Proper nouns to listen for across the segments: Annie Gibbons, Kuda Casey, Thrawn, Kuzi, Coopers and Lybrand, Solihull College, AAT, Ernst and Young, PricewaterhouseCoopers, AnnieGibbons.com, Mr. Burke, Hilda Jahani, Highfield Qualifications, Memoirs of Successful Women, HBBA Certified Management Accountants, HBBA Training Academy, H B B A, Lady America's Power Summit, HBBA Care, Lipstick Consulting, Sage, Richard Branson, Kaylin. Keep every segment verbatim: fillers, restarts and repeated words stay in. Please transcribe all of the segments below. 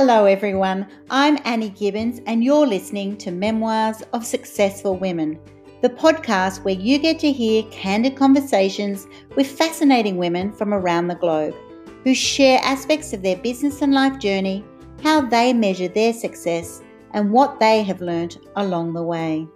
Hello everyone, I'm Annie Gibbons and you're listening to Memoirs of Successful Women, the podcast where you get to hear candid conversations with fascinating women from around the globe who share aspects of their business and life journey, how they measure their success and what they have learnt along the way.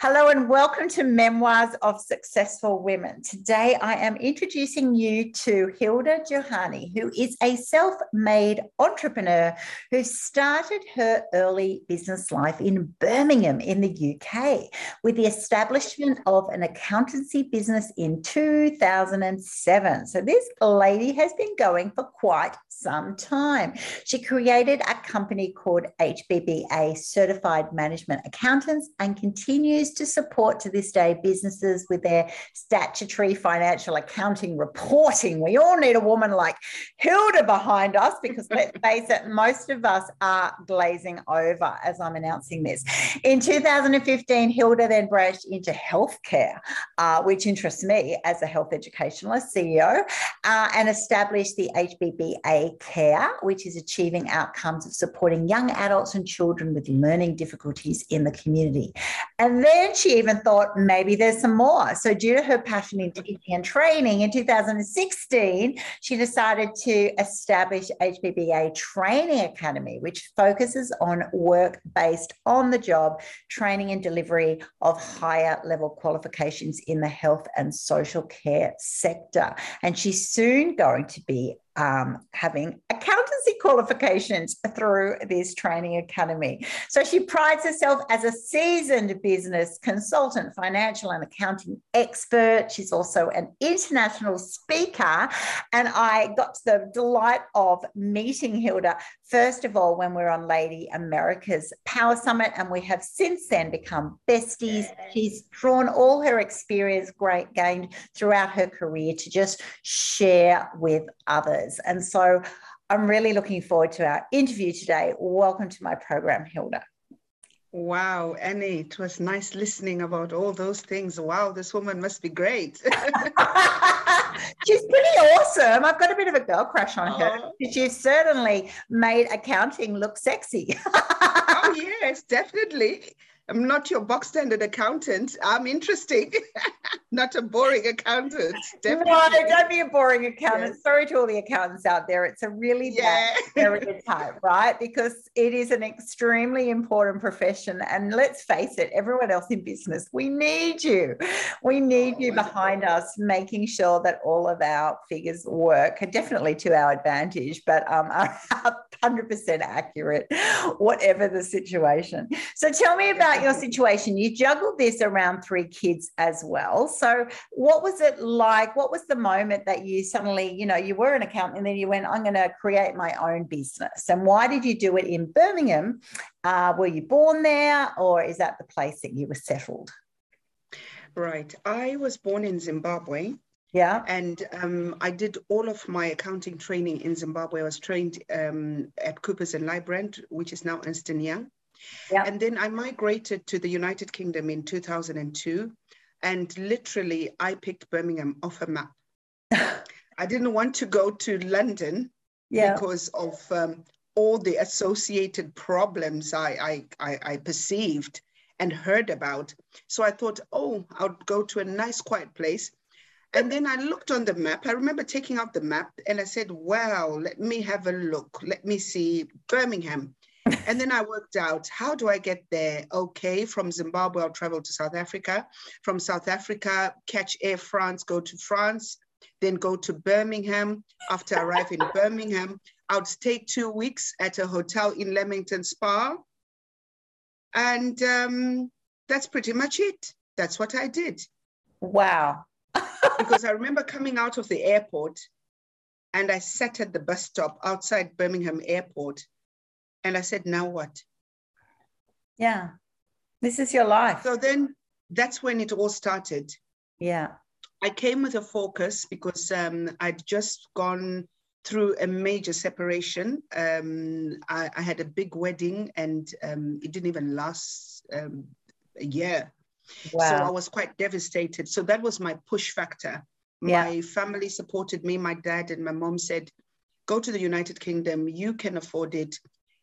Hello and welcome to Memoirs of Successful Women. Today I am introducing you to Hilda Jahani, who is a self-made entrepreneur who started her early business life in Birmingham in the U K with the establishment of an accountancy business in two thousand seven. So this lady has been going for quite some time. She created a company called H B B A Certified Management Accountants and continues to support to this day businesses with their statutory financial accounting reporting. We all need a woman like Hilda behind us because let's face it, most of us are glazing over as I'm announcing this. In two thousand fifteen, Hilda then branched into healthcare, uh, which interests me as a health educationalist, C E O, uh, and established the H B B A Care, which is achieving outcomes of supporting young adults and children with learning difficulties in the community. And then she even thought maybe there's some more. So due to her passion in teaching and training, in two thousand sixteen, she decided to establish H B B A Training Academy, which focuses on work-based, on-the-job training and delivery of higher-level qualifications in the health and social care sector. And she's soon going to be Um, having accountancy qualifications through this training academy. So she prides herself as a seasoned business consultant, financial and accounting expert. She's also an international speaker. And I got the delight of meeting Hilda, first of all, when we were on Lady America's Power Summit, and we have since then become besties. She's drawn all her experience great gained throughout her career to just share with others. And so I'm really looking forward to our interview today. Welcome to my program, Hilda. Wow, Annie, it was nice listening about all those things. Wow, this woman must be great. She's pretty awesome. I've got a bit of a girl crush on her. Oh. She's certainly made accounting look sexy. Oh, yes, definitely. I'm not your box standard accountant. I'm interesting, not a boring accountant. Definitely. No, don't be a boring accountant. Yes. Sorry to all the accountants out there. It's a really yeah. bad stereotype, right? Because it is an extremely important profession. And let's face it, everyone else in business, we need you. We need oh, you behind wonderful. us, making sure that all of our figures work, definitely to our advantage, but um, are one hundred percent accurate, whatever the situation. So tell me about your situation. You juggled this around three kids as well. So what was it like? What was the moment that you suddenly, you know, you were an accountant and then you went, I'm going to create my own business? And why did you do it in Birmingham? Uh, were you born there, or is that the place that you were settled? Right. I was born in Zimbabwe. Yeah. And um, I did all of my accounting training in Zimbabwe. I was trained um, at Coopers and Lybrand, which is now Ernst and Young. Yeah. And then I migrated to the United Kingdom in two thousand two, and literally I picked Birmingham off a map. I didn't want to go to London yeah. because of um, all the associated problems I, I, I, I perceived and heard about. So I thought, oh, I'll go to a nice quiet place. And then I looked on the map. I remember taking out the map and I said, wow, let me have a look. Let me see Birmingham. And then I worked out, how do I get there? Okay, from Zimbabwe, I'll travel to South Africa. From South Africa, catch Air France, go to France, then go to Birmingham. After arriving in Birmingham, I'd stay two weeks at a hotel in Leamington Spa. And um, that's pretty much it. That's what I did. Wow. Because I remember coming out of the airport and I sat at the bus stop outside Birmingham Airport. And I said, now what? Yeah, this is your life. So then that's when it all started. Yeah. I came with a focus because um, I'd just gone through a major separation. Um, I, I had a big wedding and um, it didn't even last um, a year. Wow. So I was quite devastated. So that was my push factor. My yeah. family supported me. My dad and my mom said, go to the United Kingdom. You can afford it.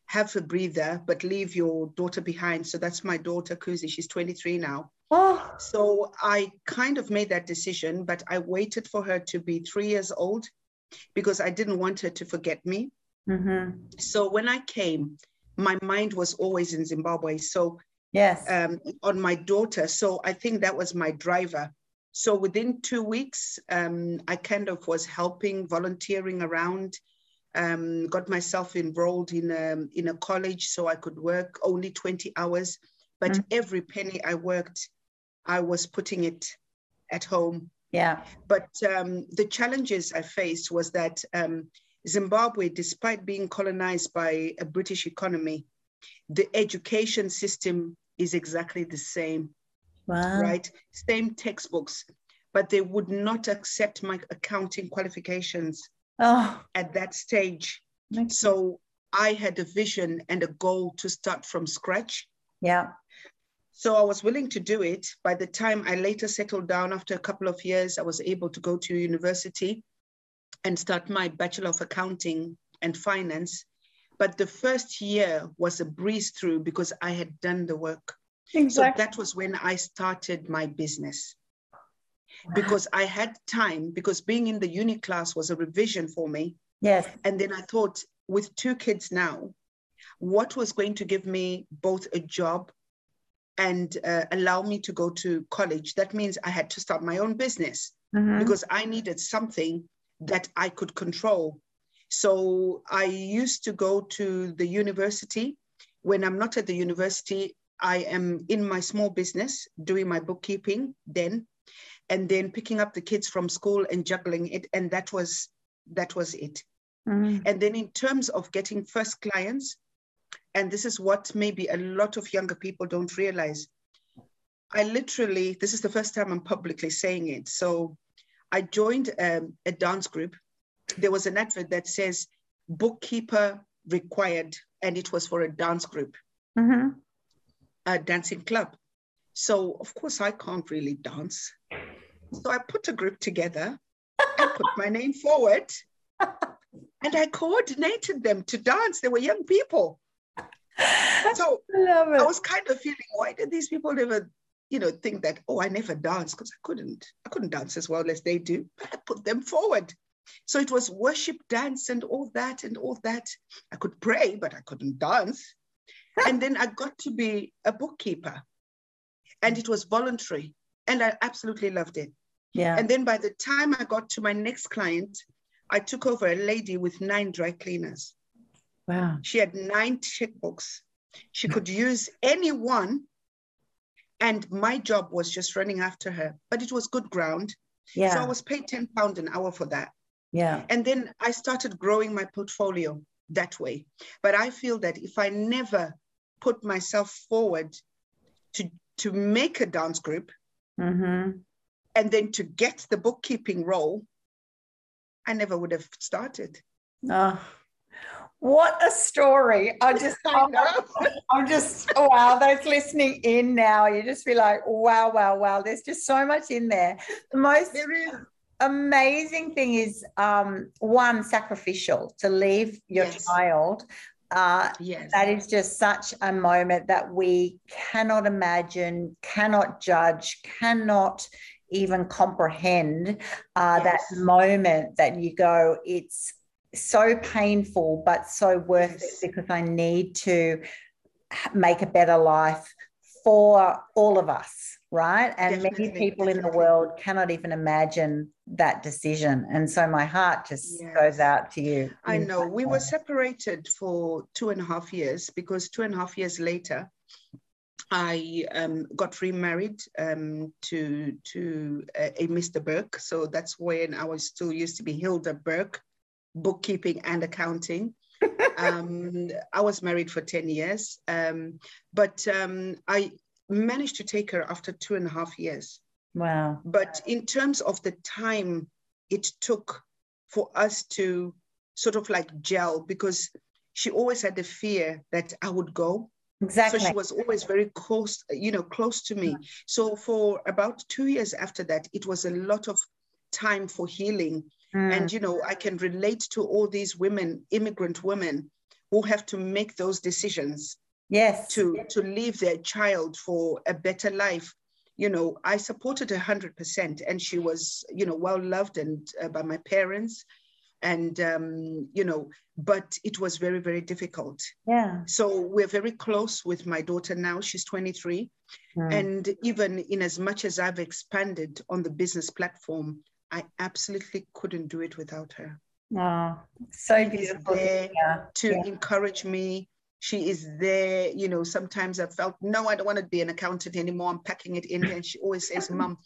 Have a breather, but leave your daughter behind. So that's my daughter, Kuzi. She's twenty-three now. Oh. So I kind of made that decision, but I waited for her to be three years old because I didn't want her to forget me. Mm-hmm. So when I came, my mind was always in Zimbabwe. So yes, um, on my daughter. So I think that was my driver. So within two weeks, um, I kind of was helping, volunteering around. Um, got myself enrolled in a, in a college so I could work only twenty hours. But mm. every penny I worked, I was putting it at home. Yeah. But um, the challenges I faced was that um, Zimbabwe, despite being colonized by a British economy, the education system is exactly the same. Wow. Right? Same textbooks. But they would not accept my accounting qualifications. Oh. At that stage. Okay. So I had a vision and a goal to start from scratch. Yeah. So I was willing to do it. By the time I later settled down after a couple of years, I was able to go to university and start my Bachelor of Accounting and Finance. But the first year was a breeze through because I had done the work. Exactly. So that was when I started my business. Because I had time, because being in the uni class was a revision for me. Yes. And then I thought, with two kids now, what was going to give me both a job and uh, allow me to go to college? That means I had to start my own business mm-hmm. because I needed something that I could control. So I used to go to the university. When I'm not at the university, I am in my small business doing my bookkeeping then. And then picking up the kids from school and juggling it. And that was that was it. Mm. And then in terms of getting first clients, and this is what maybe a lot of younger people don't realize. I literally, this is the first time I'm publicly saying it. So I joined um, a dance group. There was an advert that says bookkeeper required. And it was for a dance group, mm-hmm. a dancing club. So of course I can't really dance. So I put a group together, I put my name forward, and I coordinated them to dance. They were young people. So I, I was kind of feeling, why did these people never, you know, think that, oh, I never dance, because I couldn't, I couldn't dance as well as they do, but I put them forward. So it was worship dance and all that and all that. I could pray, but I couldn't dance. And then I got to be a bookkeeper, and it was voluntary. And I absolutely loved it. Yeah. And then by the time I got to my next client, I took over a lady with nine dry cleaners. Wow. She had nine checkbooks. She could use any one. And my job was just running after her, but it was good ground. Yeah. So I was paid ten pounds an hour for that. Yeah. And then I started growing my portfolio that way. But I feel that if I never put myself forward to, to make a dance group, mm-hmm. and then to get the bookkeeping role, I never would have started. Oh, what a story. I just, I know. I'm just, wow, those listening in now, you just be like, wow, wow, wow. There's just so much in there. The most amazing thing is, um, one, sacrificial, to leave your yes. child. Uh, yes. That is just such a moment that we cannot imagine, cannot judge, cannot even comprehend uh, yes. that moment that you go, it's so painful, but so worth yes. it, because I need to make a better life for all of us, right? And Definitely. many people Definitely. in the world cannot even imagine that decision. And so my heart just yes. goes out to you. I know. We were separated for two and a half years because two and a half years later, I um, got remarried um, to, to uh, a Mister Burke. So that's when I was still used to be Hilda Burke, bookkeeping and accounting. um, I was married for ten years, um, but um, I managed to take her after two and a half years. Wow. But in terms of the time it took for us to sort of like gel, because she always had the fear that I would go. Exactly. So she was always very close, you know, close to me. Yeah. So for about two years after that, it was a lot of time for healing. Mm. And, you know, I can relate to all these women, immigrant women, who have to make those decisions. Yes. To, to leave their child for a better life. You know, I supported her one hundred percent, and she was, you know, well loved and uh, by my parents. And, um, you know, but it was very, very difficult. Yeah. So we're very close with my daughter now. She's twenty-three. Mm. And even in as much as I've expanded on the business platform, I absolutely couldn't do it without her. Oh, so beautiful. She's there yeah. to yeah. encourage me. She is there. You know, sometimes I felt, no, I don't want to be an accountant anymore. I'm packing it in. And she always says, Mom,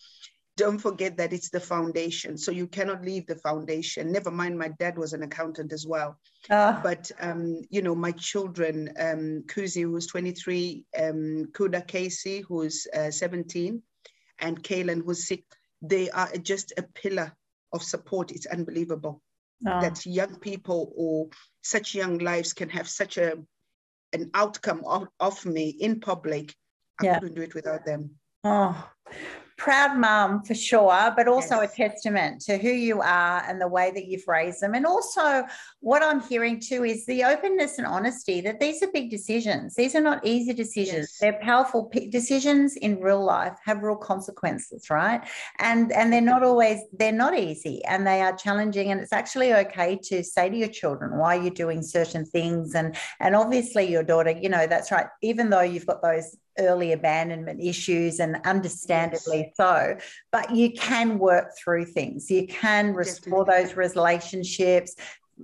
don't forget that it's the foundation. So you cannot leave the foundation. Never mind, my dad was an accountant as well. Uh, but, um, you know, my children, um, Kuzi, who's twenty-three, um, Kuda Casey, who's uh, seventeen, and Kaylin, who's six, they are just a pillar of support. It's unbelievable uh, that young people or such young lives can have such a an outcome of, of me in public. I yeah. couldn't do it without them. Oh, proud mom for sure, but also yes. a testament to who you are and the way that you've raised them. And also what I'm hearing too is the openness and honesty that these are big decisions. These are not easy decisions. Yes. They're powerful decisions in real life, have real consequences, right? And and they're not always, they're not easy, and they are challenging. And it's actually okay to say to your children why you're doing certain things. And, and obviously your daughter, you know, that's right. Even though you've got those early abandonment issues, and understandably so, but you can work through things. You can restore Definitely. Those relationships,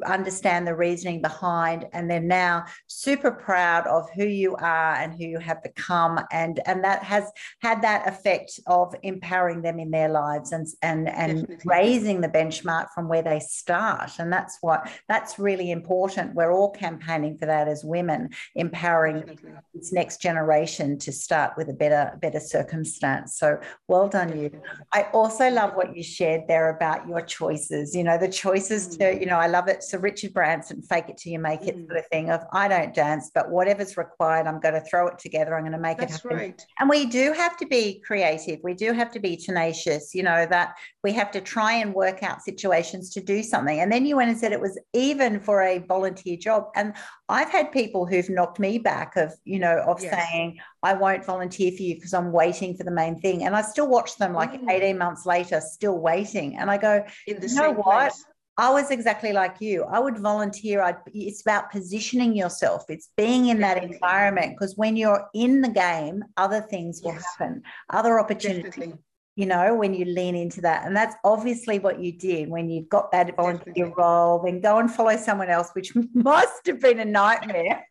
understand the reasoning behind, and they're now super proud of who you are and who you have become. And, and that has had that effect of empowering them in their lives and, and, and raising the benchmark from where they start. And that's what, that's really important. We're all campaigning for that as women, empowering Definitely. This next generation to start with a better, better circumstance. So well done you. I also love what you shared there about your choices, you know, the choices to, you know, I love it. So Richard Branson, fake it till you make it, mm. sort of thing of I don't dance, but whatever's required, I'm going to throw it together. I'm going to make That's it happen. Right. And we do have to be creative. We do have to be tenacious, you know, that we have to try and work out situations to do something. And then you went and said it was even for a volunteer job. And I've had people who've knocked me back of, you know, of yes. saying, I won't volunteer for you because I'm waiting for the main thing. And I still watch them like mm. eighteen months later, still waiting. And I go, In the you know what? Place. I was exactly like you. I would volunteer. I'd, it's about positioning yourself. It's being in that Definitely. Environment, because when you're in the game, other things will yes. happen, other opportunities, Definitely. You know, when you lean into that. And that's obviously what you did when you got that volunteer Definitely. Role, then go and follow someone else, which must have been a nightmare.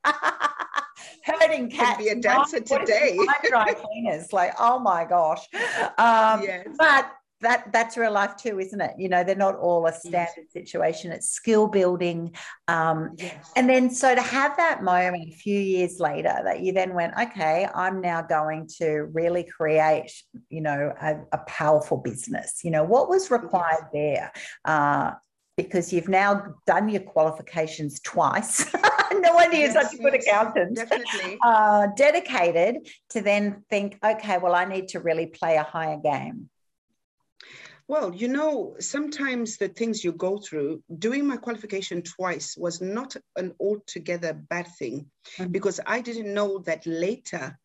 Herding cats. Could be a dancer today. Dry cleaners, like, oh my gosh. Um, yes. But That that's real life too, isn't it? You know, they're not all a standard yes. situation. It's skill building. Um, yes. And then so to have that moment a few years later that you then went, okay, I'm now going to really create, you know, a, a powerful business. You know, what was required yes. there? Uh, because you've now done your qualifications twice. No wonder you're yes, such a good yes, accountant. Definitely. Uh, dedicated to then think, okay, well, I need to really play a higher game. Well, you know, sometimes the things you go through, doing my qualification twice was not an altogether bad thing, mm-hmm. because I didn't know that later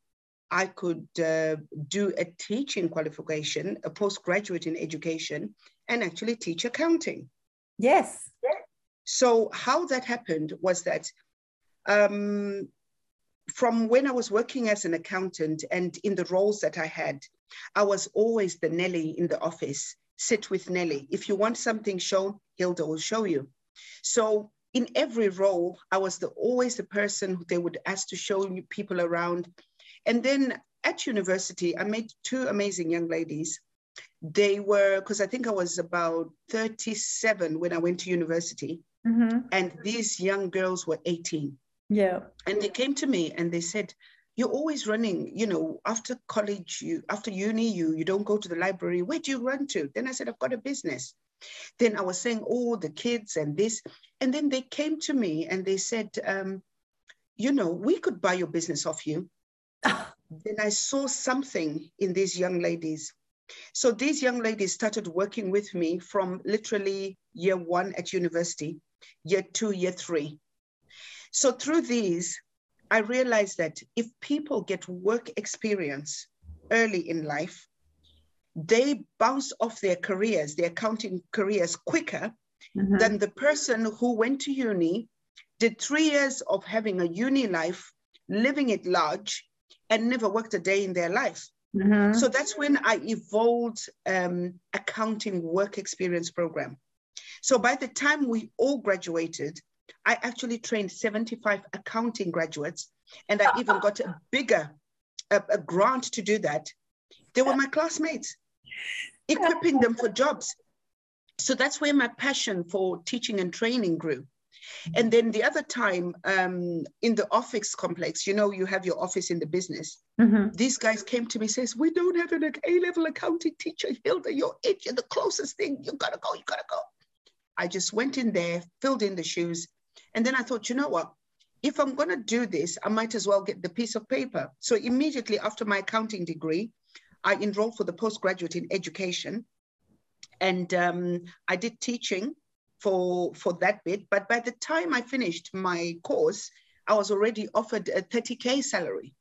I could uh, do a teaching qualification, a postgraduate in education, and actually teach accounting. Yes. So how that happened was that um, from when I was working as an accountant and in the roles that I had, I was always the Nelly in the office. Sit with Nelly. If you want something shown, Hilda will show you. So in every role, I was the, always the person who they would ask to show people around. And then at university, I met two amazing young ladies. They were, because I think I was about thirty-seven when I went to university. Mm-hmm. And these young girls were eighteen. Yeah. And they came to me and they said, you're always running, you know, after college, you after uni, you you don't go to the library. Where do you run to? Then I said, I've got a business. Then I was saying, oh, the kids and this. And then they came to me and they said, um, you know, we could buy your business off you. Then I saw something in these young ladies. So these young ladies started working with me from literally year one at university, year two, year three. So through these, I realized that if people get work experience early in life, they bounce off their careers, their accounting careers quicker mm-hmm. than the person who went to uni, did three years of having a uni life, living it large, and never worked a day in their life. Mm-hmm. So that's when I evolved um, accounting work experience program. So by the time we all graduated, I actually trained seventy-five accounting graduates, and I even got a bigger a, a grant to do that. They were my classmates, equipping them for jobs. So that's where my passion for teaching and training grew. And then the other time um, in the office complex, you know, you have your office in the business. Mm-hmm. These guys came to me and says, we don't have an A-level accounting teacher, Hilda, you're it, you're the closest thing. You gotta go, you gotta go. I just went in there, filled in the shoes. And then I thought, you know what? If I'm gonna do this, I might as well get the piece of paper. So immediately after my accounting degree, I enrolled for the postgraduate in education. And um, I did teaching for for that bit, but by the time I finished my course, I was already offered a thirty K salary.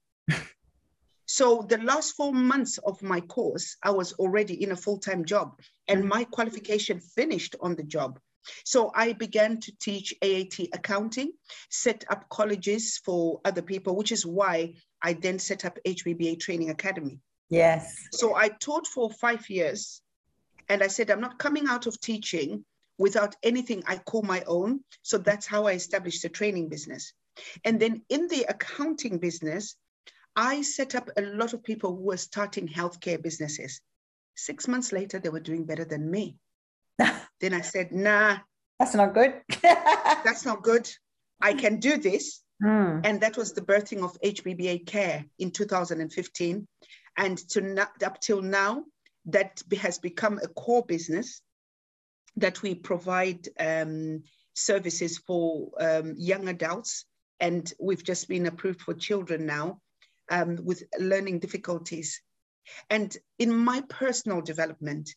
So the last four months of my course, I was already in a full-time job, and my qualification finished on the job. So I began to teach A A T accounting, set up colleges for other people, which is why I then set up H B B A Training Academy. Yes. So I taught for five years, and I said, I'm not coming out of teaching without anything I call my own. So that's how I established the training business. And then in the accounting business, I set up a lot of people who were starting healthcare businesses. Six months later, they were doing better than me. Then I said, nah. That's not good. That's not good. I can do this. Mm. And that was the birthing of H B B A Care in two thousand fifteen. And to not, up till now, that has become a core business that we provide um, services for um, young adults. And we've just been approved for children now um, with learning difficulties. And in my personal development,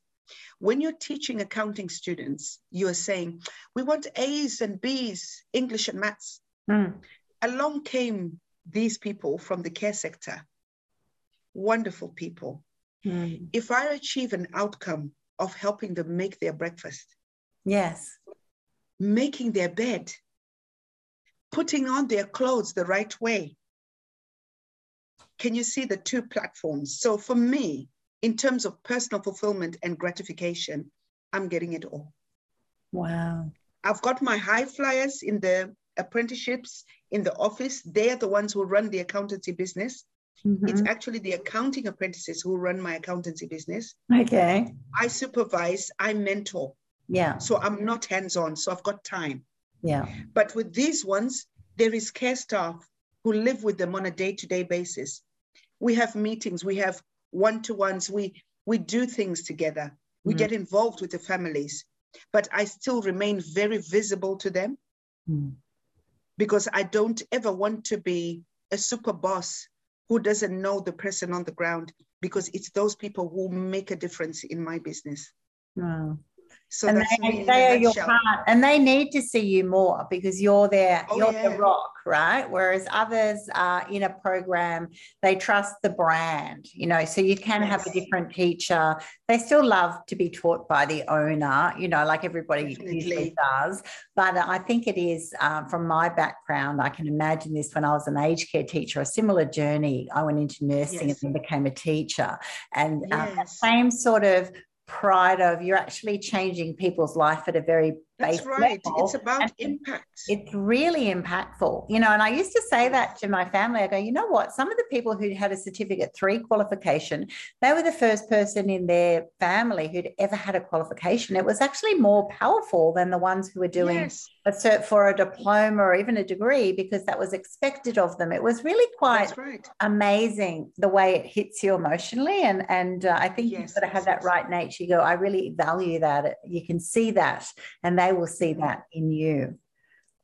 when you're teaching accounting students, you are saying, we want A's and B's, English and maths. Mm. Along came these people from the care sector, wonderful people. Mm. If I achieve an outcome of helping them make their breakfast. Yes. Making their bed. Putting on their clothes the right way. Can you see the two platforms? So for me, in terms of personal fulfillment and gratification, I'm getting it all. Wow. I've got my high flyers in the apprenticeships, in the office. They're the ones who run the accountancy business. Mm-hmm. It's actually the accounting apprentices who run my accountancy business. Okay. I supervise, I mentor. Yeah. So I'm not hands-on, so I've got time. Yeah. But with these ones, there is care staff who live with them on a day-to-day basis. We have meetings, we have one-to-ones, we, we do things together. We mm. get involved with the families, but I still remain very visible to them mm. because I don't ever want to be a super boss who doesn't know the person on the ground, because it's those people who make a difference in my business. Wow. So and that's they, they are your part, and they need to see you more because you're there, oh, you're yeah. the rock, right? Whereas others are in a program, they trust the brand, you know, so you can yes. have a different teacher. They still love to be taught by the owner, you know, like everybody Definitely. usually does. But I think it is, um, from my background, I can imagine this when I was an aged care teacher, a similar journey. I went into nursing yes. and then became a teacher. And yes. um, the same sort of pride of you're actually changing people's life at a very basic level. That's right. It's about impact. It's really impactful, you know, and I used to say that to my family. I go, you know what, some of the people who had a certificate three qualification, they were the first person in their family who'd ever had a qualification. It was actually more powerful than the ones who were doing yes. a cert for a diploma or even a degree, because that was expected of them. It was really quite right. amazing the way it hits you emotionally. And and uh, I think yes, you've got to have that right nature. You go, I really value that. You can see that, and they will see that in you.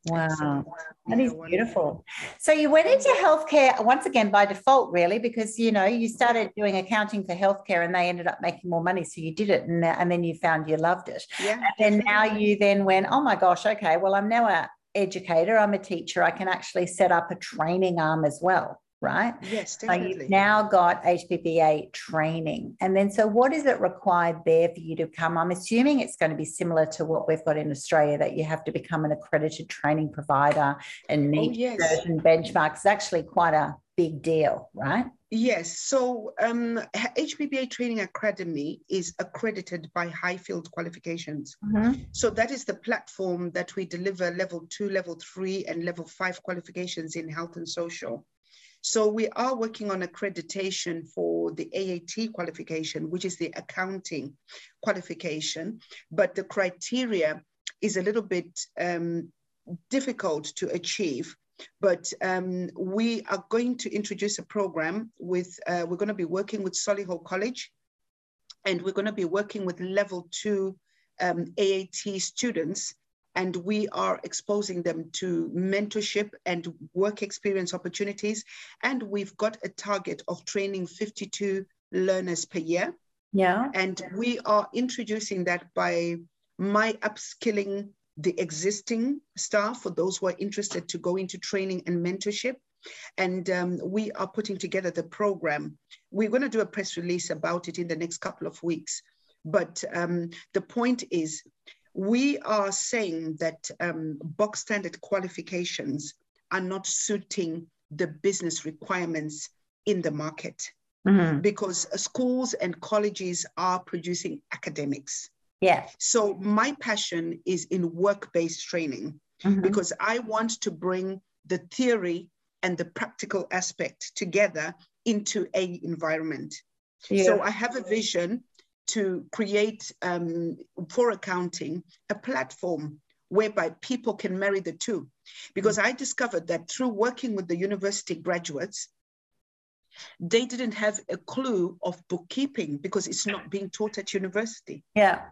Wow, that is beautiful. So you went into healthcare once again by default, really, because, you know, you started doing accounting for healthcare and they ended up making more money. So you did it. And, and then you found you loved it. Yeah. And then now you then went, oh, my gosh, OK, well, I'm now an educator. I'm a teacher. I can actually set up a training arm as well. Right? Yes, definitely. So you've now got H B B A training. And then, so what is it required there for you to come? I'm assuming it's going to be similar to what we've got in Australia, that you have to become an accredited training provider and meet oh, yes. certain benchmarks. It's actually quite a big deal, right? Yes. So um, H B B A Training Academy is accredited by Highfield Qualifications. Mm-hmm. So that is the platform that we deliver level two, level three, and level five qualifications in health and social. So we are working on accreditation for the A A T qualification, which is the accounting qualification, but the criteria is a little bit um, difficult to achieve. But um, we are going to introduce a program with, uh, we're going to be working with Solihull College, and we're going to be working with level two um, A A T students. And we are exposing them to mentorship and work experience opportunities. And we've got a target of training fifty-two learners per year. Yeah. And we are introducing that by my upskilling the existing staff for those who are interested to go into training and mentorship. And um, we are putting together the program. We're going to do a press release about it in the next couple of weeks. But um, the point is, we are saying that um, box standard qualifications are not suiting the business requirements in the market, mm-hmm. because schools and colleges are producing academics. Yeah. So my passion is in work-based training, mm-hmm. because I want to bring the theory and the practical aspect together into an environment. Yeah. So I have a vision to create um, for accounting a platform whereby people can marry the two. Because I discovered that through working with the university graduates, they didn't have a clue of bookkeeping because it's not being taught at university. Yeah.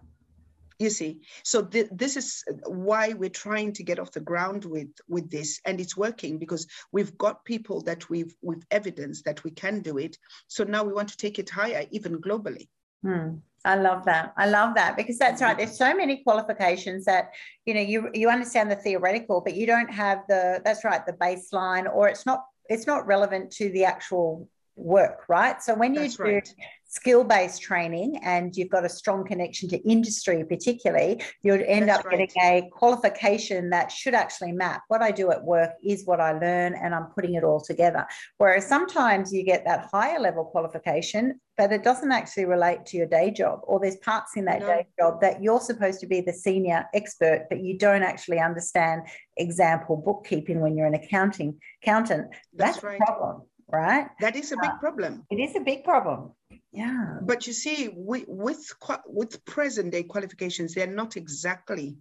You see, so th this is why we're trying to get off the ground with, with this. And it's working because we've got people that we've, with evidence that we can do it. So now we want to take it higher, even globally. Hmm. I love that. I love that, because that's right. There's so many qualifications that, you know, you, you understand the theoretical, but you don't have the, that's right, the baseline, or it's not, it's not relevant to the actual work, right? So when you that's do right. skill-based training and you've got a strong connection to industry particularly, you'll end that's up right. getting a qualification that should actually map what I do at work is what I learn, and I'm putting it all together. Whereas sometimes you get that higher level qualification, but it doesn't actually relate to your day job, or there's parts in that no. day job that you're supposed to be the senior expert, but you don't actually understand example bookkeeping when you're an accounting accountant. That's, that's right. a problem, right? That is a big uh, problem. It is a big problem. Yeah. But you see, we, with, with present day qualifications, they're not exactly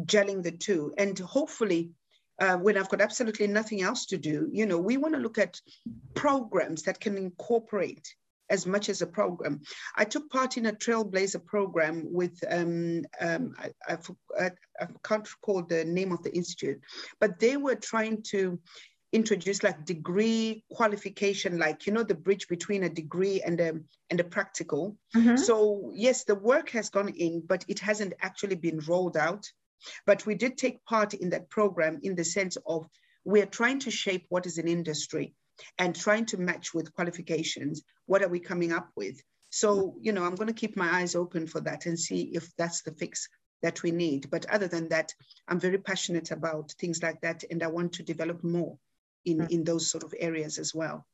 gelling the two. And hopefully, Uh, when I've got absolutely nothing else to do, you know, we want to look at programs that can incorporate as much as a program. I took part in a Trailblazer program with, um, um, I, I, I can't recall the name of the institute, but they were trying to introduce like degree qualification, like, you know, the bridge between a degree and a, and a practical. Mm-hmm. So yes, the work has gone in, but it hasn't actually been rolled out. But we did take part in that program in the sense of we're trying to shape what is an industry and trying to match with qualifications. What are we coming up with? So, you know, I'm going to keep my eyes open for that and see if that's the fix that we need. But other than that, I'm very passionate about things like that. And I want to develop more in, in those sort of areas as well.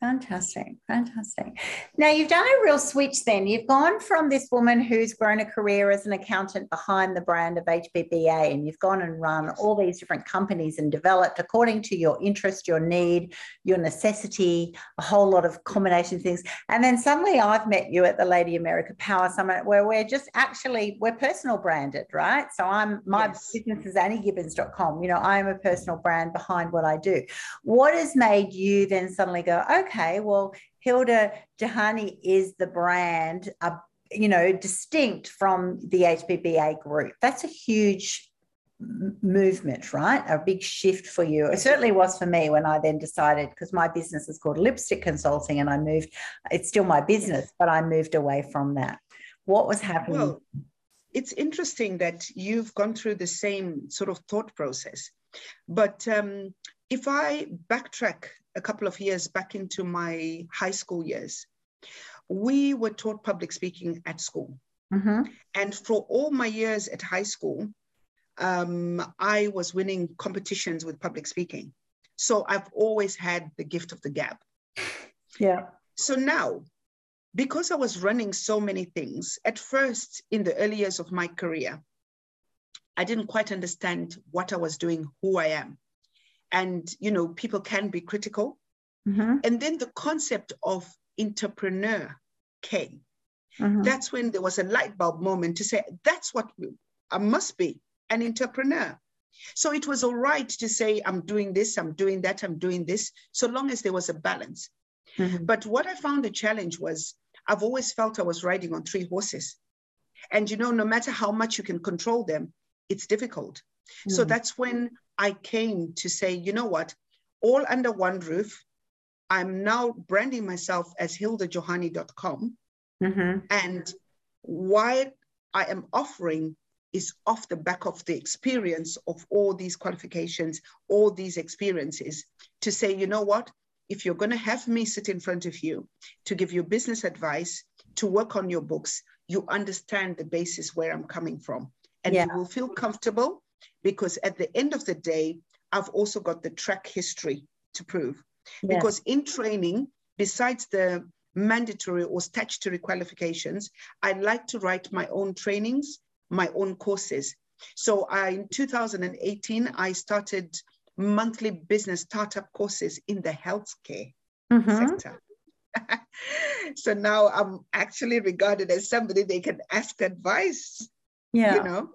Fantastic, fantastic. Now, you've done a real switch then. You've gone from this woman who's grown a career as an accountant behind the brand of H B B A, and you've gone and run all these different companies and developed according to your interest, your need, your necessity, a whole lot of combination things. And then suddenly I've met you at the Lady America Power Summit, where we're just actually, we're personal branded, right? So I'm, my yes. business is Annie Gibbons dot com. You know, I am a personal brand behind what I do. What has made you then suddenly go, okay, okay, well, Hilda Jahani is the brand, uh, you know, distinct from the H B B A group. That's a huge movement, right? A big shift for you. It certainly was for me when I then decided, because my business is called Lipstick Consulting and I moved, it's still my business, but I moved away from that. What was happening? Well, it's interesting that you've gone through the same sort of thought process. But um, if I backtrack a couple of years back into my high school years, we were taught public speaking at school. Mm-hmm. And for all my years at high school, um, I was winning competitions with public speaking. So I've always had the gift of the gab. Yeah. So now, because I was running so many things, at first in the early years of my career, I didn't quite understand what I was doing, who I am. And, you know, people can be critical. Mm-hmm. And then the concept of entrepreneur came. Mm-hmm. That's when there was a light bulb moment to say, that's what I must be, an entrepreneur. So it was all right to say, I'm doing this, I'm doing that, I'm doing this, so long as there was a balance. Mm-hmm. But what I found the challenge was, I've always felt I was riding on three horses. And, you know, no matter how much you can control them, it's difficult. Mm-hmm. So that's when I came to say, you know what, all under one roof, I'm now branding myself as Hilda Jahani dot com. Mm-hmm. And what I am offering is off the back of the experience of all these qualifications, all these experiences, to say, you know what, if you're going to have me sit in front of you to give you business advice, to work on your books, you understand the basis where I'm coming from. And yeah. you will feel comfortable, because at the end of the day, I've also got the track history to prove. Yeah. Because in training, besides the mandatory or statutory qualifications, I like to write my own trainings, my own courses. So I, in two thousand eighteen, I started monthly business startup courses in the healthcare mm-hmm. sector. So now I'm actually regarded as somebody they can ask advice. Yeah. You know,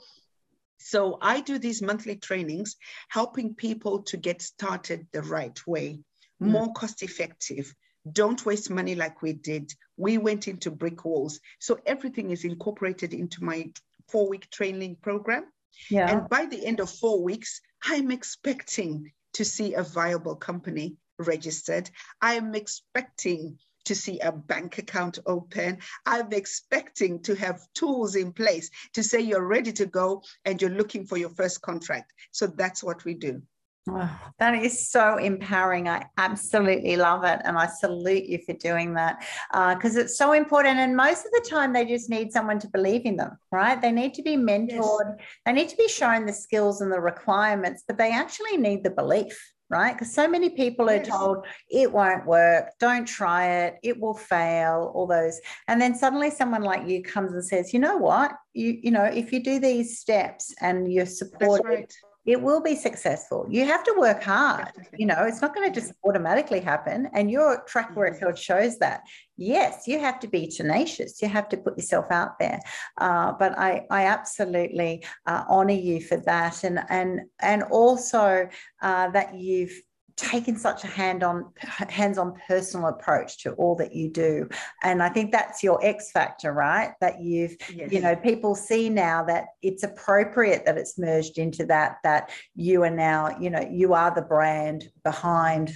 so I do these monthly trainings, helping people to get started the right way, mm. more cost effective. Don't waste money like we did. We went into brick walls. So everything is incorporated into my four week training program. Yeah. And by the end of four weeks, I'm expecting to see a viable company registered. I'm expecting to see a bank account open. I'm expecting to have tools in place to say you're ready to go and you're looking for your first contract. So that's what we do. Oh, that is so empowering. I absolutely love it. And I salute you for doing that, because uh, it's so important. And most of the time they just need someone to believe in them, right? They need to be mentored. Yes. They need to be shown the skills and the requirements, but they actually need the belief. Right? Because so many people are yes. told it won't work, don't try it, it will fail, all those. And then suddenly someone like you comes and says, you know what, you, you know, if you do these steps and you're supported, right. it will be successful. You have to work hard. Definitely. You know, it's not going to just automatically happen. And your track record shows that. Yes, you have to be tenacious. You have to put yourself out there. Uh, but I, I absolutely uh, honor you for that. And, and, and also uh, that you've taken such a hand-on, hands-on personal approach to all that you do. And I think that's your X factor, right? That you've, yes. you know, people see now that it's appropriate that it's merged into that, that you are now, you know, you are the brand behind,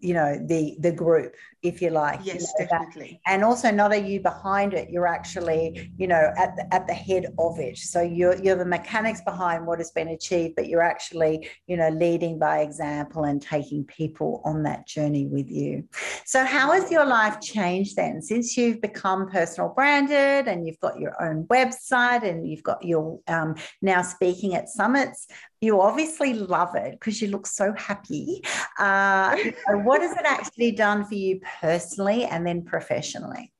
you know, the the group, if you like. Yes, you know, definitely. That. And also not are you behind it, you're actually, you know, at the, at the head of it. So you're, you're the mechanics behind what has been achieved, but you're actually, you know, leading by example and taking people on that journey with you. So how has your life changed then since you've become personal branded and you've got your own website and you've got your um, now speaking at summits? You obviously love it because you look so happy. Uh, what has it actually done for you personally and then professionally?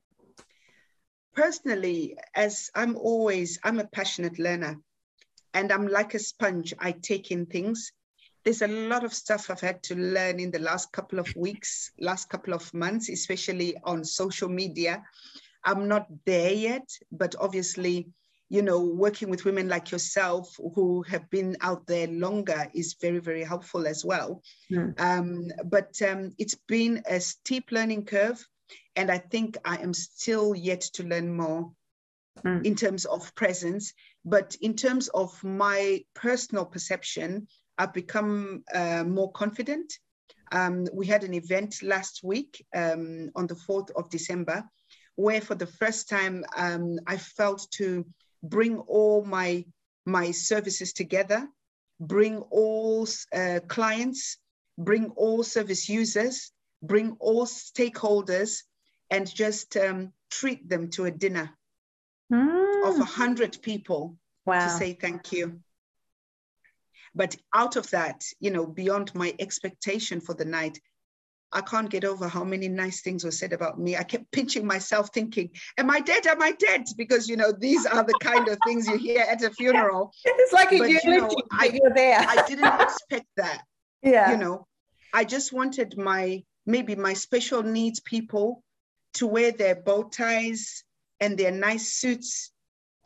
Personally, as I'm always, I'm a passionate learner and I'm like a sponge. I take in things. There's a lot of stuff I've had to learn in the last couple of weeks, last couple of months, especially on social media. I'm not there yet, but obviously, you know, working with women like yourself who have been out there longer is very, very helpful as well. Mm. Um, but um, it's been a steep learning curve. And I think I am still yet to learn more mm. in terms of presence. But in terms of my personal perception, I've become uh, more confident. Um, we had an event last week um, on the fourth of December, where for the first time um, I felt to bring all my, my services together, bring all uh, clients, bring all service users, bring all stakeholders, and just um, treat them to a dinner mm. of one hundred people wow. to say thank you. But out of that, you know, beyond my expectation for the night, I can't get over how many nice things were said about me. I kept pinching myself thinking, am I dead? Am I dead? Because, you know, these are the kind of things you hear at a funeral. It's like but, you know, I, you're there. I didn't expect that. Yeah. You know, I just wanted my, maybe my special needs people to wear their bow ties and their nice suits,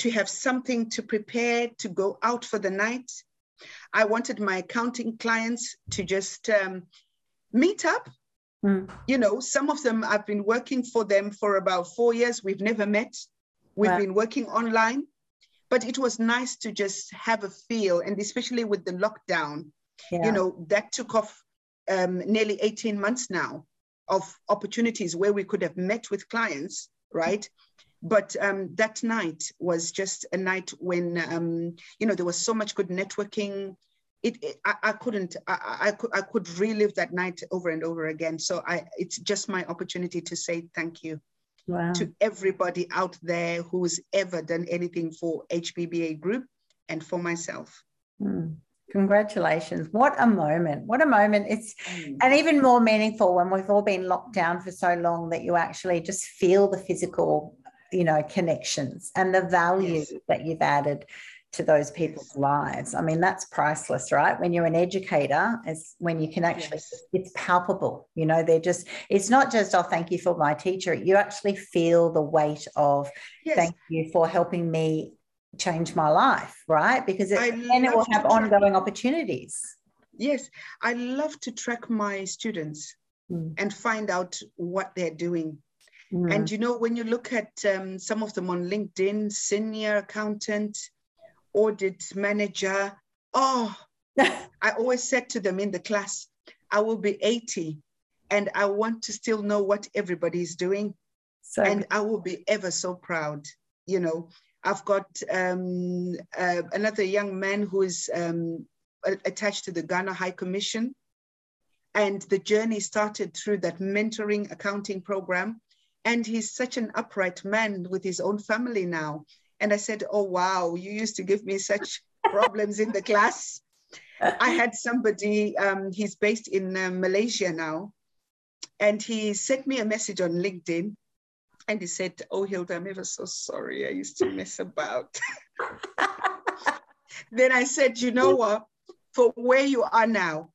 to have something to prepare to go out for the night. I wanted my accounting clients to just um, meet up. Mm. You know, some of them, I've been working for them for about four years. We've never met. We've wow. been working online. But it was nice to just have a feel. And especially with the lockdown, yeah. you know, that took off um, nearly eighteen months now of opportunities where we could have met with clients, right? But um, that night was just a night when, um, you know, there was so much good networking. It, it I, I couldn't, I, I could, I could relive that night over and over again. So I, it's just my opportunity to say thank you wow. to everybody out there who's ever done anything for H B B A Group and for myself. Mm. Congratulations. What a moment. What a moment. It's mm. and even more meaningful when we've all been locked down for so long that you actually just feel the physical, you know, connections and the value yes. that you've added to those people's lives. I mean, that's priceless, right? When you're an educator, it's when you can actually, yes. it's palpable, you know, they're just, it's not just, oh, thank you for my teacher. You actually feel the weight of yes. thank you for helping me change my life, right? Because it, then it will have ongoing opportunities. Yes. I love to track my students mm. and find out what they're doing. Mm. And, you know, when you look at um, some of them on LinkedIn, senior accountant, audit manager, oh, I always said to them in the class, I will be eighty and I want to still know what everybody is doing. So, and I will be ever so proud. You know, I've got um, uh, another young man who is um, attached to the Ghana High Commission. And the journey started through that mentoring accounting program. And he's such an upright man with his own family now. And I said, oh, wow, you used to give me such problems in the class. I had somebody, um, he's based in uh, Malaysia now. And he sent me a message on LinkedIn. And he said, oh, Hilda, I'm ever so sorry. I used to mess about. Then I said, you know what? For where you are now,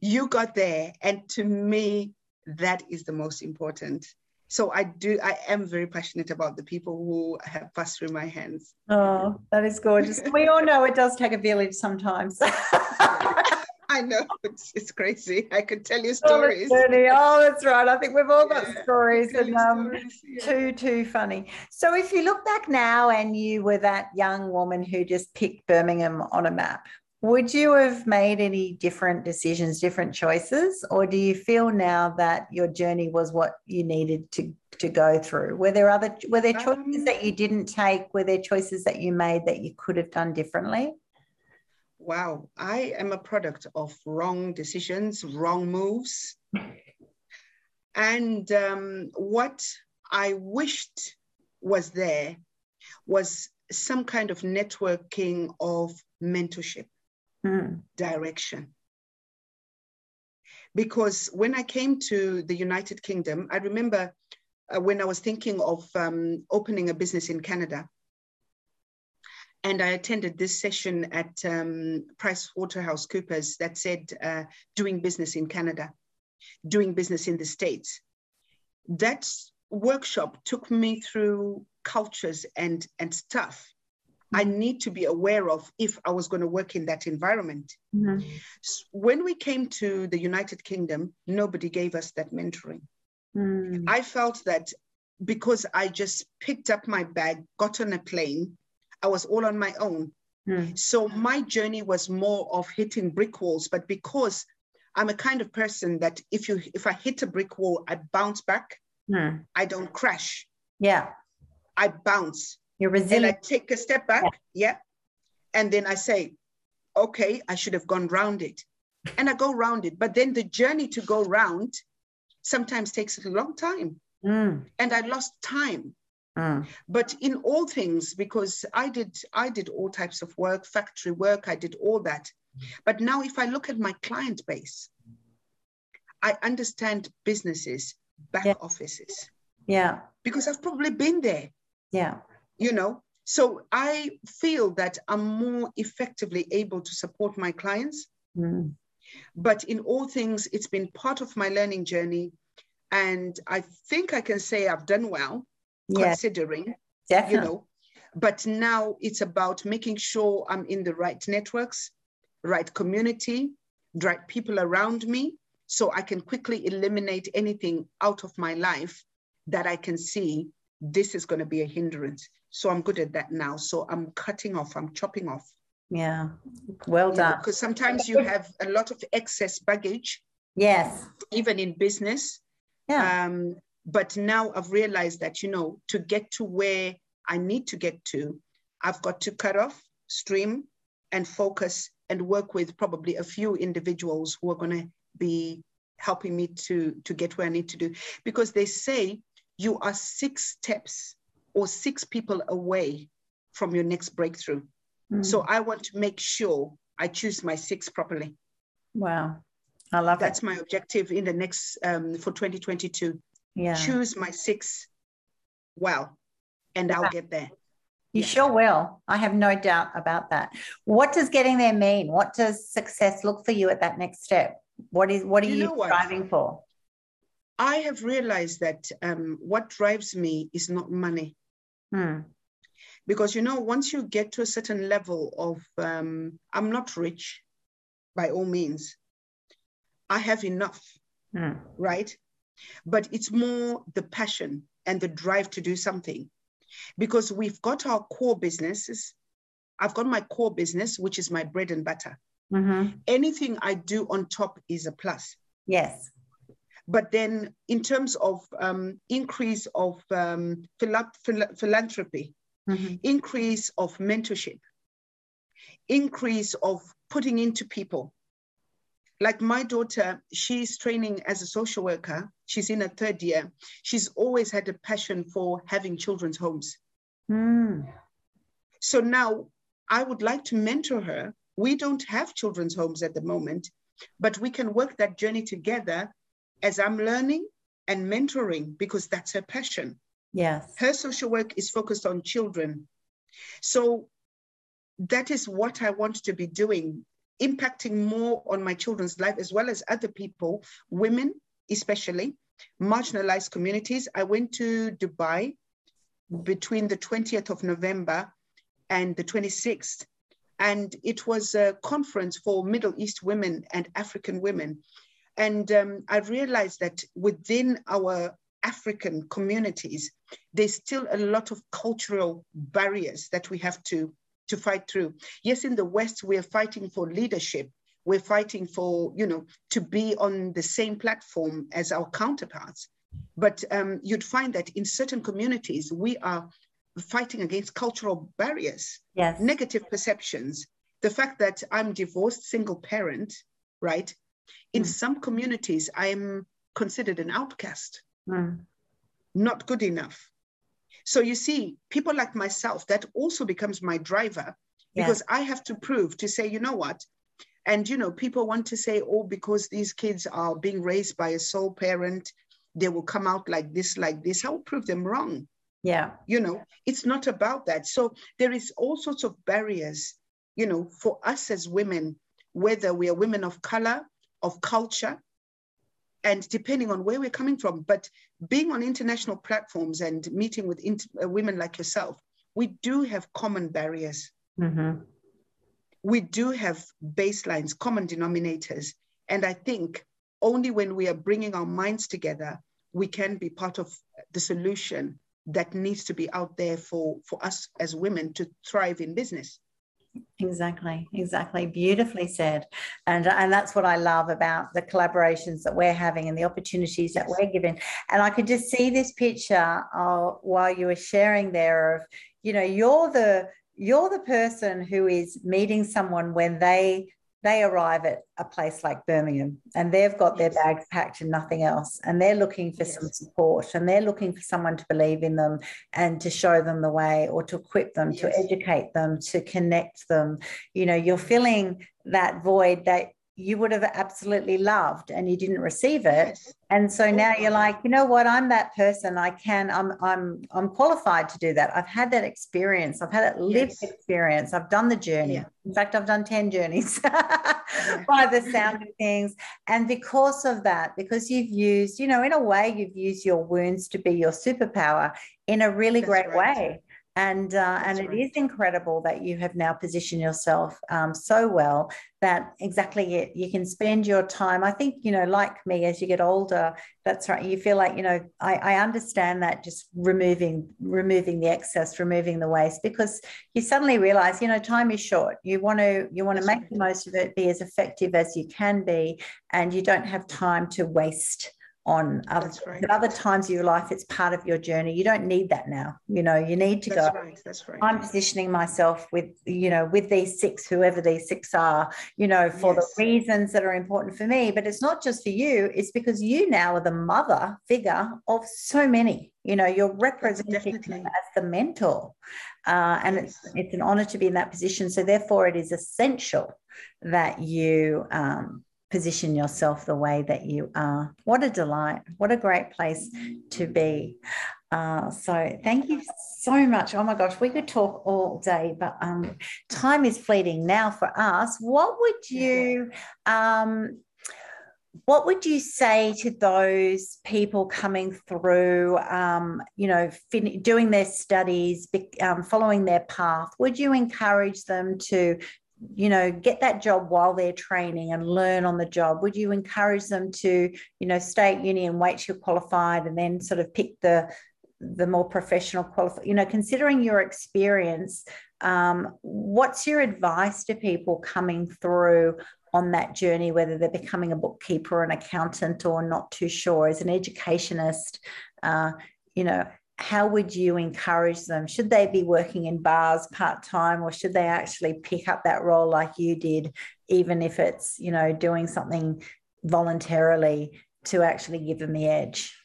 you got there. And to me, that is the most important. So I do, I am very passionate about the people who have passed through my hands. Oh, that is gorgeous. We all know it does take a village sometimes. I know, it's, it's crazy. I could tell you stories. Oh, that's right. I think we've all got yeah, stories and um, stories, yeah. too, too funny. So if you look back now and you were that young woman who just picked Birmingham on a map, would you have made any different decisions, different choices, or do you feel now that your journey was what you needed to, to go through? Were there other were there choices um, that you didn't take? Were there choices that you made that you could have done differently? Wow, I am a product of wrong decisions, wrong moves. And um, what I wished was there was some kind of networking of mentorship. Mm. Direction. Because when I came to the United Kingdom, I remember uh, when I was thinking of um, opening a business in Canada, and I attended this session at um, PricewaterhouseCoopers that said uh, doing business in Canada, doing business in the States. That workshop took me through cultures and, and stuff I need to be aware of if I was going to work in that environment. Mm-hmm. When we came to the United Kingdom, nobody gave us that mentoring. Mm. I felt that because I just picked up my bag, got on a plane, I was all on my own. Mm. So my journey was more of hitting brick walls, but because I'm a kind of person that if you if I hit a brick wall, I bounce back. Mm. I don't crash. Yeah. I bounce. You're resilient. And I take a step back. Yeah. yeah. And then I say, okay, I should have gone round it. And I go round it. But then the journey to go round sometimes takes a long time. Mm. And I lost time. Mm. But in all things, because I did, I did all types of work, factory work, I did all that. But now if I look at my client base, I understand businesses, back yeah. offices. Yeah. Because I've probably been there. Yeah. You know, so I feel that I'm more effectively able to support my clients. Mm. But in all things, it's been part of my learning journey. And I think I can say I've done well, yeah. considering, Definitely. you know, but now it's about making sure I'm in the right networks, right community, right people around me, so I can quickly eliminate anything out of my life that I can see this is going to be a hindrance. So I'm good at that now. So I'm cutting off, I'm chopping off. Yeah, well done. You know, because sometimes you have a lot of excess baggage. Yes. Even in business. Yeah. Um, but now I've realized that, you know, to get to where I need to get to, I've got to cut off, stream, and focus and work with probably a few individuals who are going to be helping me to, to get where I need to do. Because they say you are six steps or six people away from your next breakthrough. Mm. So I want to make sure I choose my six properly. Wow. I love That's it. my objective in the next, um, for twenty twenty-two. Yeah. Choose my six well, and yeah. I'll get there. You yeah. sure will. I have no doubt about that. What does getting there mean? What does success look for you at that next step? What is what are you, you know striving what? for? I have realized that um, what drives me is not money. Hmm. Because, you know, once you get to a certain level of, um, I'm not rich by all means. I have enough, mm. right? But it's more the passion and the drive to do something, because we've got our core businesses. I've got my core business, which is my bread and butter. Mm-hmm. Anything I do on top is a plus. Yes. But then in terms of um, increase of um, philanthropy, mm-hmm. increase of mentorship, increase of putting into people. Like my daughter, she's training as a social worker. She's in her third year. She's always had a passion for having children's homes. Mm. So now I would like to mentor her. We don't have children's homes at the moment, but we can work that journey together as I'm learning and mentoring, because that's her passion. Yes. Her social work is focused on children. So that is what I want to be doing, impacting more on my children's life, as well as other people, women, especially marginalized communities. I went to Dubai between the twentieth of November and the twenty-sixth. And it was a conference for Middle East women and African women. And um, I realized that within our African communities, there's still a lot of cultural barriers that we have to to fight through. Yes, in the West, we're fighting for leadership. We're fighting for, you know, to be on the same platform as our counterparts. But um, you'd find that in certain communities, we are fighting against cultural barriers, yes. negative perceptions. The fact that I'm divorced, single parent, right? In mm. some communities, I'm considered an outcast, mm. not good enough. So you see, people like myself, that also becomes my driver, because yeah. I have to prove to say, you know what? And, you know, people want to say, oh, because these kids are being raised by a sole parent, they will come out like this, like this. I will prove them wrong. Yeah. You know, it's not about that. So there is all sorts of barriers, you know, for us as women, whether we are women of color, of culture, and depending on where we're coming from. But being on international platforms and meeting with inter- women like yourself, we do have common barriers. Mm-hmm. We do have baselines, common denominators. And I think only when we are bringing our minds together, we can be part of the solution that needs to be out there for, for us as women to thrive in business. Exactly, exactly. Beautifully said. And, and that's what I love about the collaborations that we're having and the opportunities that we're given. And I could just see this picture uh, while you were sharing there of, you know, you're the, you're the person who is meeting someone when they they arrive at a place like Birmingham and they've got yes. their bags packed and nothing else. And they're looking for yes. some support, and they're looking for someone to believe in them and to show them the way, or to equip them, yes. to educate them, to connect them. You know, you're filling that void that you would have absolutely loved and you didn't receive it. Yes. And so now you're like, you know what, I'm that person. I can, I'm, I'm, I'm qualified to do that. I've had that experience. I've had that lived yes. experience. I've done the journey. Yeah. In fact, I've done ten journeys yeah. by the sound of things. And because of that, because you've used, you know, in a way you've used your wounds to be your superpower in a really That's great right. way. And uh, and it right. is incredible that you have now positioned yourself um, so well that exactly it. You can spend your time. I think, you know, like me, as you get older, that's right. You feel like, you know, I, I understand that just removing, removing the excess, removing the waste, because you suddenly realize, you know, time is short. You want to, you want to make the most of it, be as effective as you can be, and you don't have time to waste on other, right. but other times of your life, it's part of your journey. You don't need that now. You know, you need to that's go. Right. That's right. I'm positioning myself with, you know, with these six, whoever these six are, you know, for yes. the reasons that are important for me. But it's not just for you. It's because you now are the mother figure of so many. You know, you're representing them as the mentor. Uh, and yes. it's, it's an honor to be in that position. So therefore, it is essential that you um position yourself the way that you are. What a delight. What a great place to be. Uh, so thank you so much. Oh my gosh, we could talk all day, but um, time is fleeting now for us. What would you, um, what would you say to those people coming through, um, you know, fin- doing their studies, um, following their path? Would you encourage them to, you know, get that job while they're training and learn on the job? Would you encourage them to, you know, stay at uni and wait till qualified and then sort of pick the the more professional qualified, you know, considering your experience, um, what's your advice to people coming through on that journey, whether they're becoming a bookkeeper, an accountant, or not too sure, as an educationist, uh, you know, how would you encourage them? Should they be working in bars part-time, or should they actually pick up that role like you did, even if it's, you know, doing something voluntarily to actually give them the edge?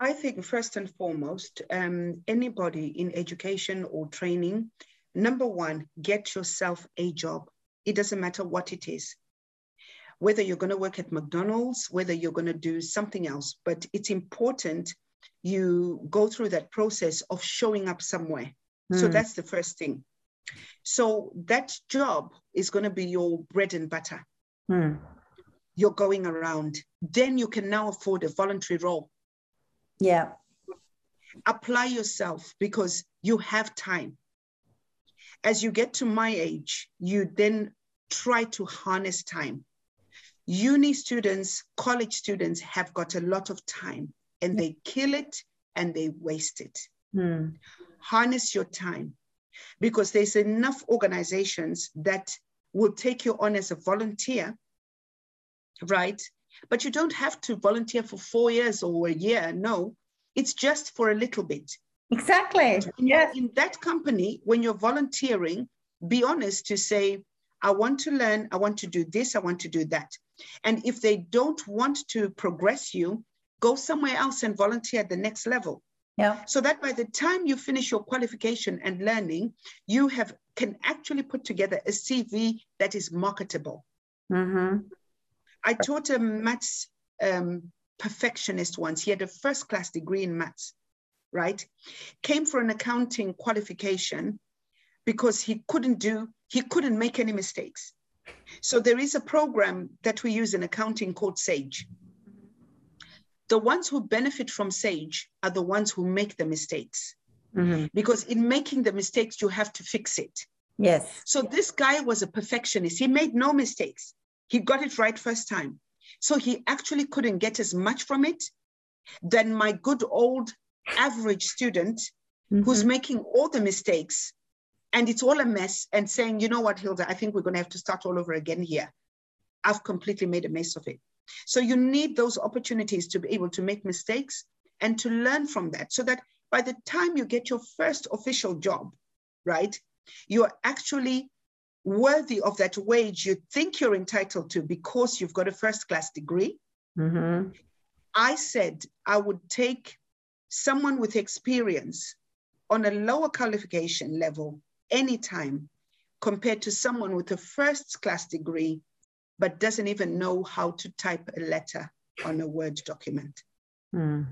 I think first and foremost, um, anybody in education or training, number one, get yourself a job. It doesn't matter what it is. Whether you're going to work at McDonald's, whether you're going to do something else, but it's important you go through that process of showing up somewhere. Mm. So that's the first thing. So that job is going to be your bread and butter. Mm. You're going around. Then you can now afford a voluntary role. Yeah. Apply yourself because you have time. As you get to my age, you then try to harness time. Uni students, college students have got a lot of time. And they kill it and they waste it. Mm. Harness your time, because there's enough organizations that will take you on as a volunteer, right? But you don't have to volunteer for four years or a year. No, it's just for a little bit. Exactly. Yes. In that company, when you're volunteering, be honest to say, I want to learn, I want to do this, I want to do that. And if they don't want to progress you, go somewhere else and volunteer at the next level. Yeah. So that by the time you finish your qualification and learning, you have can actually put together a C V that is marketable. Mm-hmm. I taught a maths um, perfectionist once. He had a first-class degree in maths, right? Came for an accounting qualification because he couldn't do, he couldn't make any mistakes. So there is a program that we use in accounting called Sage. The ones who benefit from Sage are the ones who make the mistakes. Mm-hmm. Because in making the mistakes, you have to fix it. Yes. So this guy was a perfectionist. He made no mistakes. He got it right first time. So he actually couldn't get as much from it than my good old average student mm-hmm. who's making all the mistakes and it's all a mess and saying, you know what, Hilda, I think we're going to have to start all over again here. I've completely made a mess of it. So you need those opportunities to be able to make mistakes and to learn from that, so that by the time you get your first official job, right, you're actually worthy of that wage you think you're entitled to because you've got a first-class degree. Mm-hmm. I said I would take someone with experience on a lower qualification level anytime compared to someone with a first-class degree but doesn't even know how to type a letter on a Word document. Mm.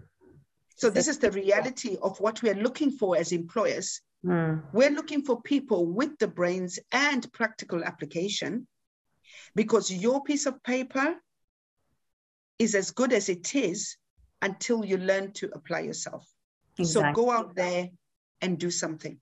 So this is the reality of what we're looking for as employers. Mm. We're looking for people with the brains and practical application, because your piece of paper is as good as it is until you learn to apply yourself. Exactly. So go out there and do something.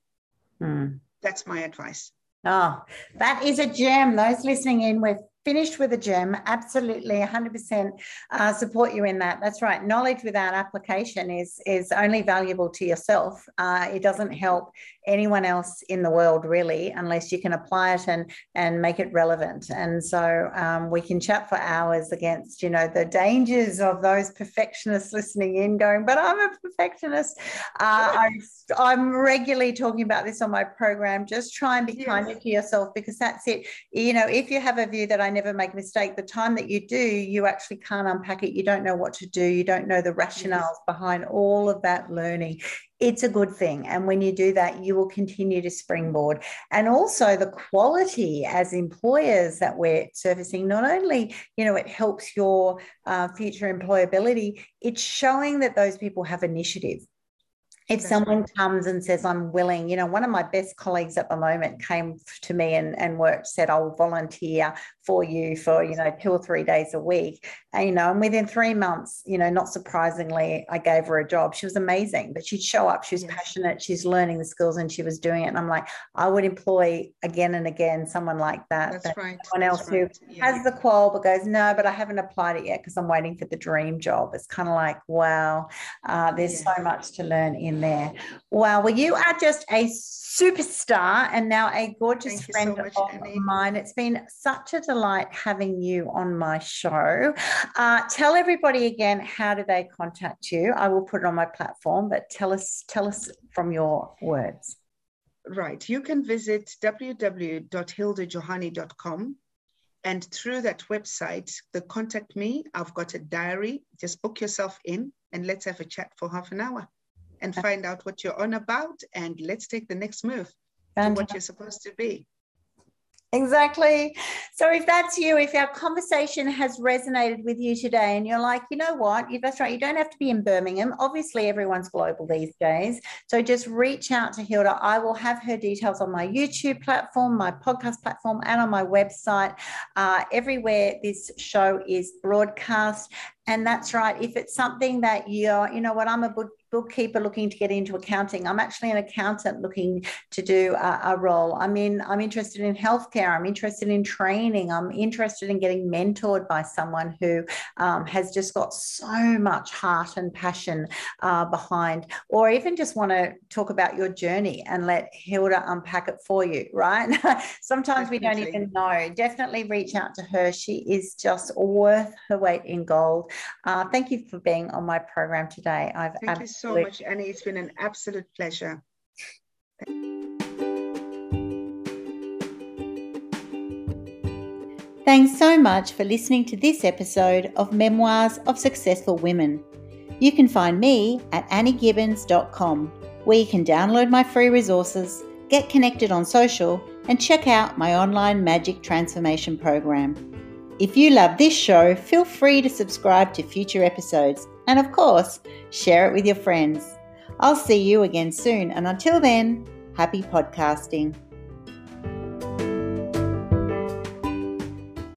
Mm. That's my advice. Oh, that is a gem. Those listening in with finished with a gem. Absolutely, one hundred percent uh, support you in that. That's right. Knowledge without application is, is only valuable to yourself. Uh, it doesn't help anyone else in the world, really, unless you can apply it and, and make it relevant. And so um, we can chat for hours against, you know, the dangers of those perfectionists listening in going, but I'm a perfectionist. Uh, I'm, I'm regularly talking about this on my program. Just try and be yeah. kinder to yourself, because that's it. You know, if you have a view that I never make a mistake, the time that you do, you actually can't unpack it. You don't know what to do. You don't know the rationales behind all of that learning. It's a good thing. And when you do that, you will continue to springboard. And also the quality as employers that we're servicing, not only, you know, it helps your uh, future employability, it's showing that those people have initiative. If someone comes and says, I'm willing, you know, one of my best colleagues at the moment came to me and, and worked, said, I'll volunteer for you for, you know, two or three days a week. And, you know, and within three months, you know, not surprisingly, I gave her a job. She was amazing, but she'd show up. She was yes. passionate. She's learning the skills and she was doing it. And I'm like, I would employ again and again someone like that. That's that right. Someone else That's who right. yeah. has the qual but goes, no, but I haven't applied it yet because I'm waiting for the dream job. It's kind of like, wow, uh, there's yeah. so much to learn in there. Wow. Well, you are just a superstar and now a gorgeous Thank friend so much, of Annie. Mine. It's been such a delight having you on my show. Uh, tell everybody again, how do they contact you? I will put it on my platform, but tell us, tell us from your words. Right. You can visit w w w dot hilda jahani dot com. And through that website, the contact me, I've got a diary. Just book yourself in and let's have a chat for half an hour and find out what you're on about, and let's take the next move to what you're supposed to be. Exactly. So if that's you, if our conversation has resonated with you today and you're like, you know what, that's right, you don't have to be in Birmingham. Obviously, everyone's global these days. So just reach out to Hilda. I will have her details on my YouTube platform, my podcast platform, and on my website, uh, everywhere this show is broadcast. And that's right. If it's something that you're, you know what, I'm a book, bookkeeper looking to get into accounting. I'm actually an accountant looking to do a, a role. I mean, I'm interested in healthcare. I'm interested in training. I'm interested in getting mentored by someone who um, has just got so much heart and passion uh, behind, or even just want to talk about your journey and let Hilda unpack it for you, right? Sometimes Definitely. We don't even know. Definitely reach out to her. She is just worth her weight in gold. Uh, thank you for being on my program today. I've thank ab- you so much, Annie. It's been an absolute pleasure. Thanks so much for listening to this episode of Memoirs of Successful Women. You can find me at Annie Gibbons dot com, where you can download my free resources, get connected on social, and check out my online magic transformation program. If you love this show, feel free to subscribe to future episodes and, of course, share it with your friends. I'll see you again soon, and until then, happy podcasting.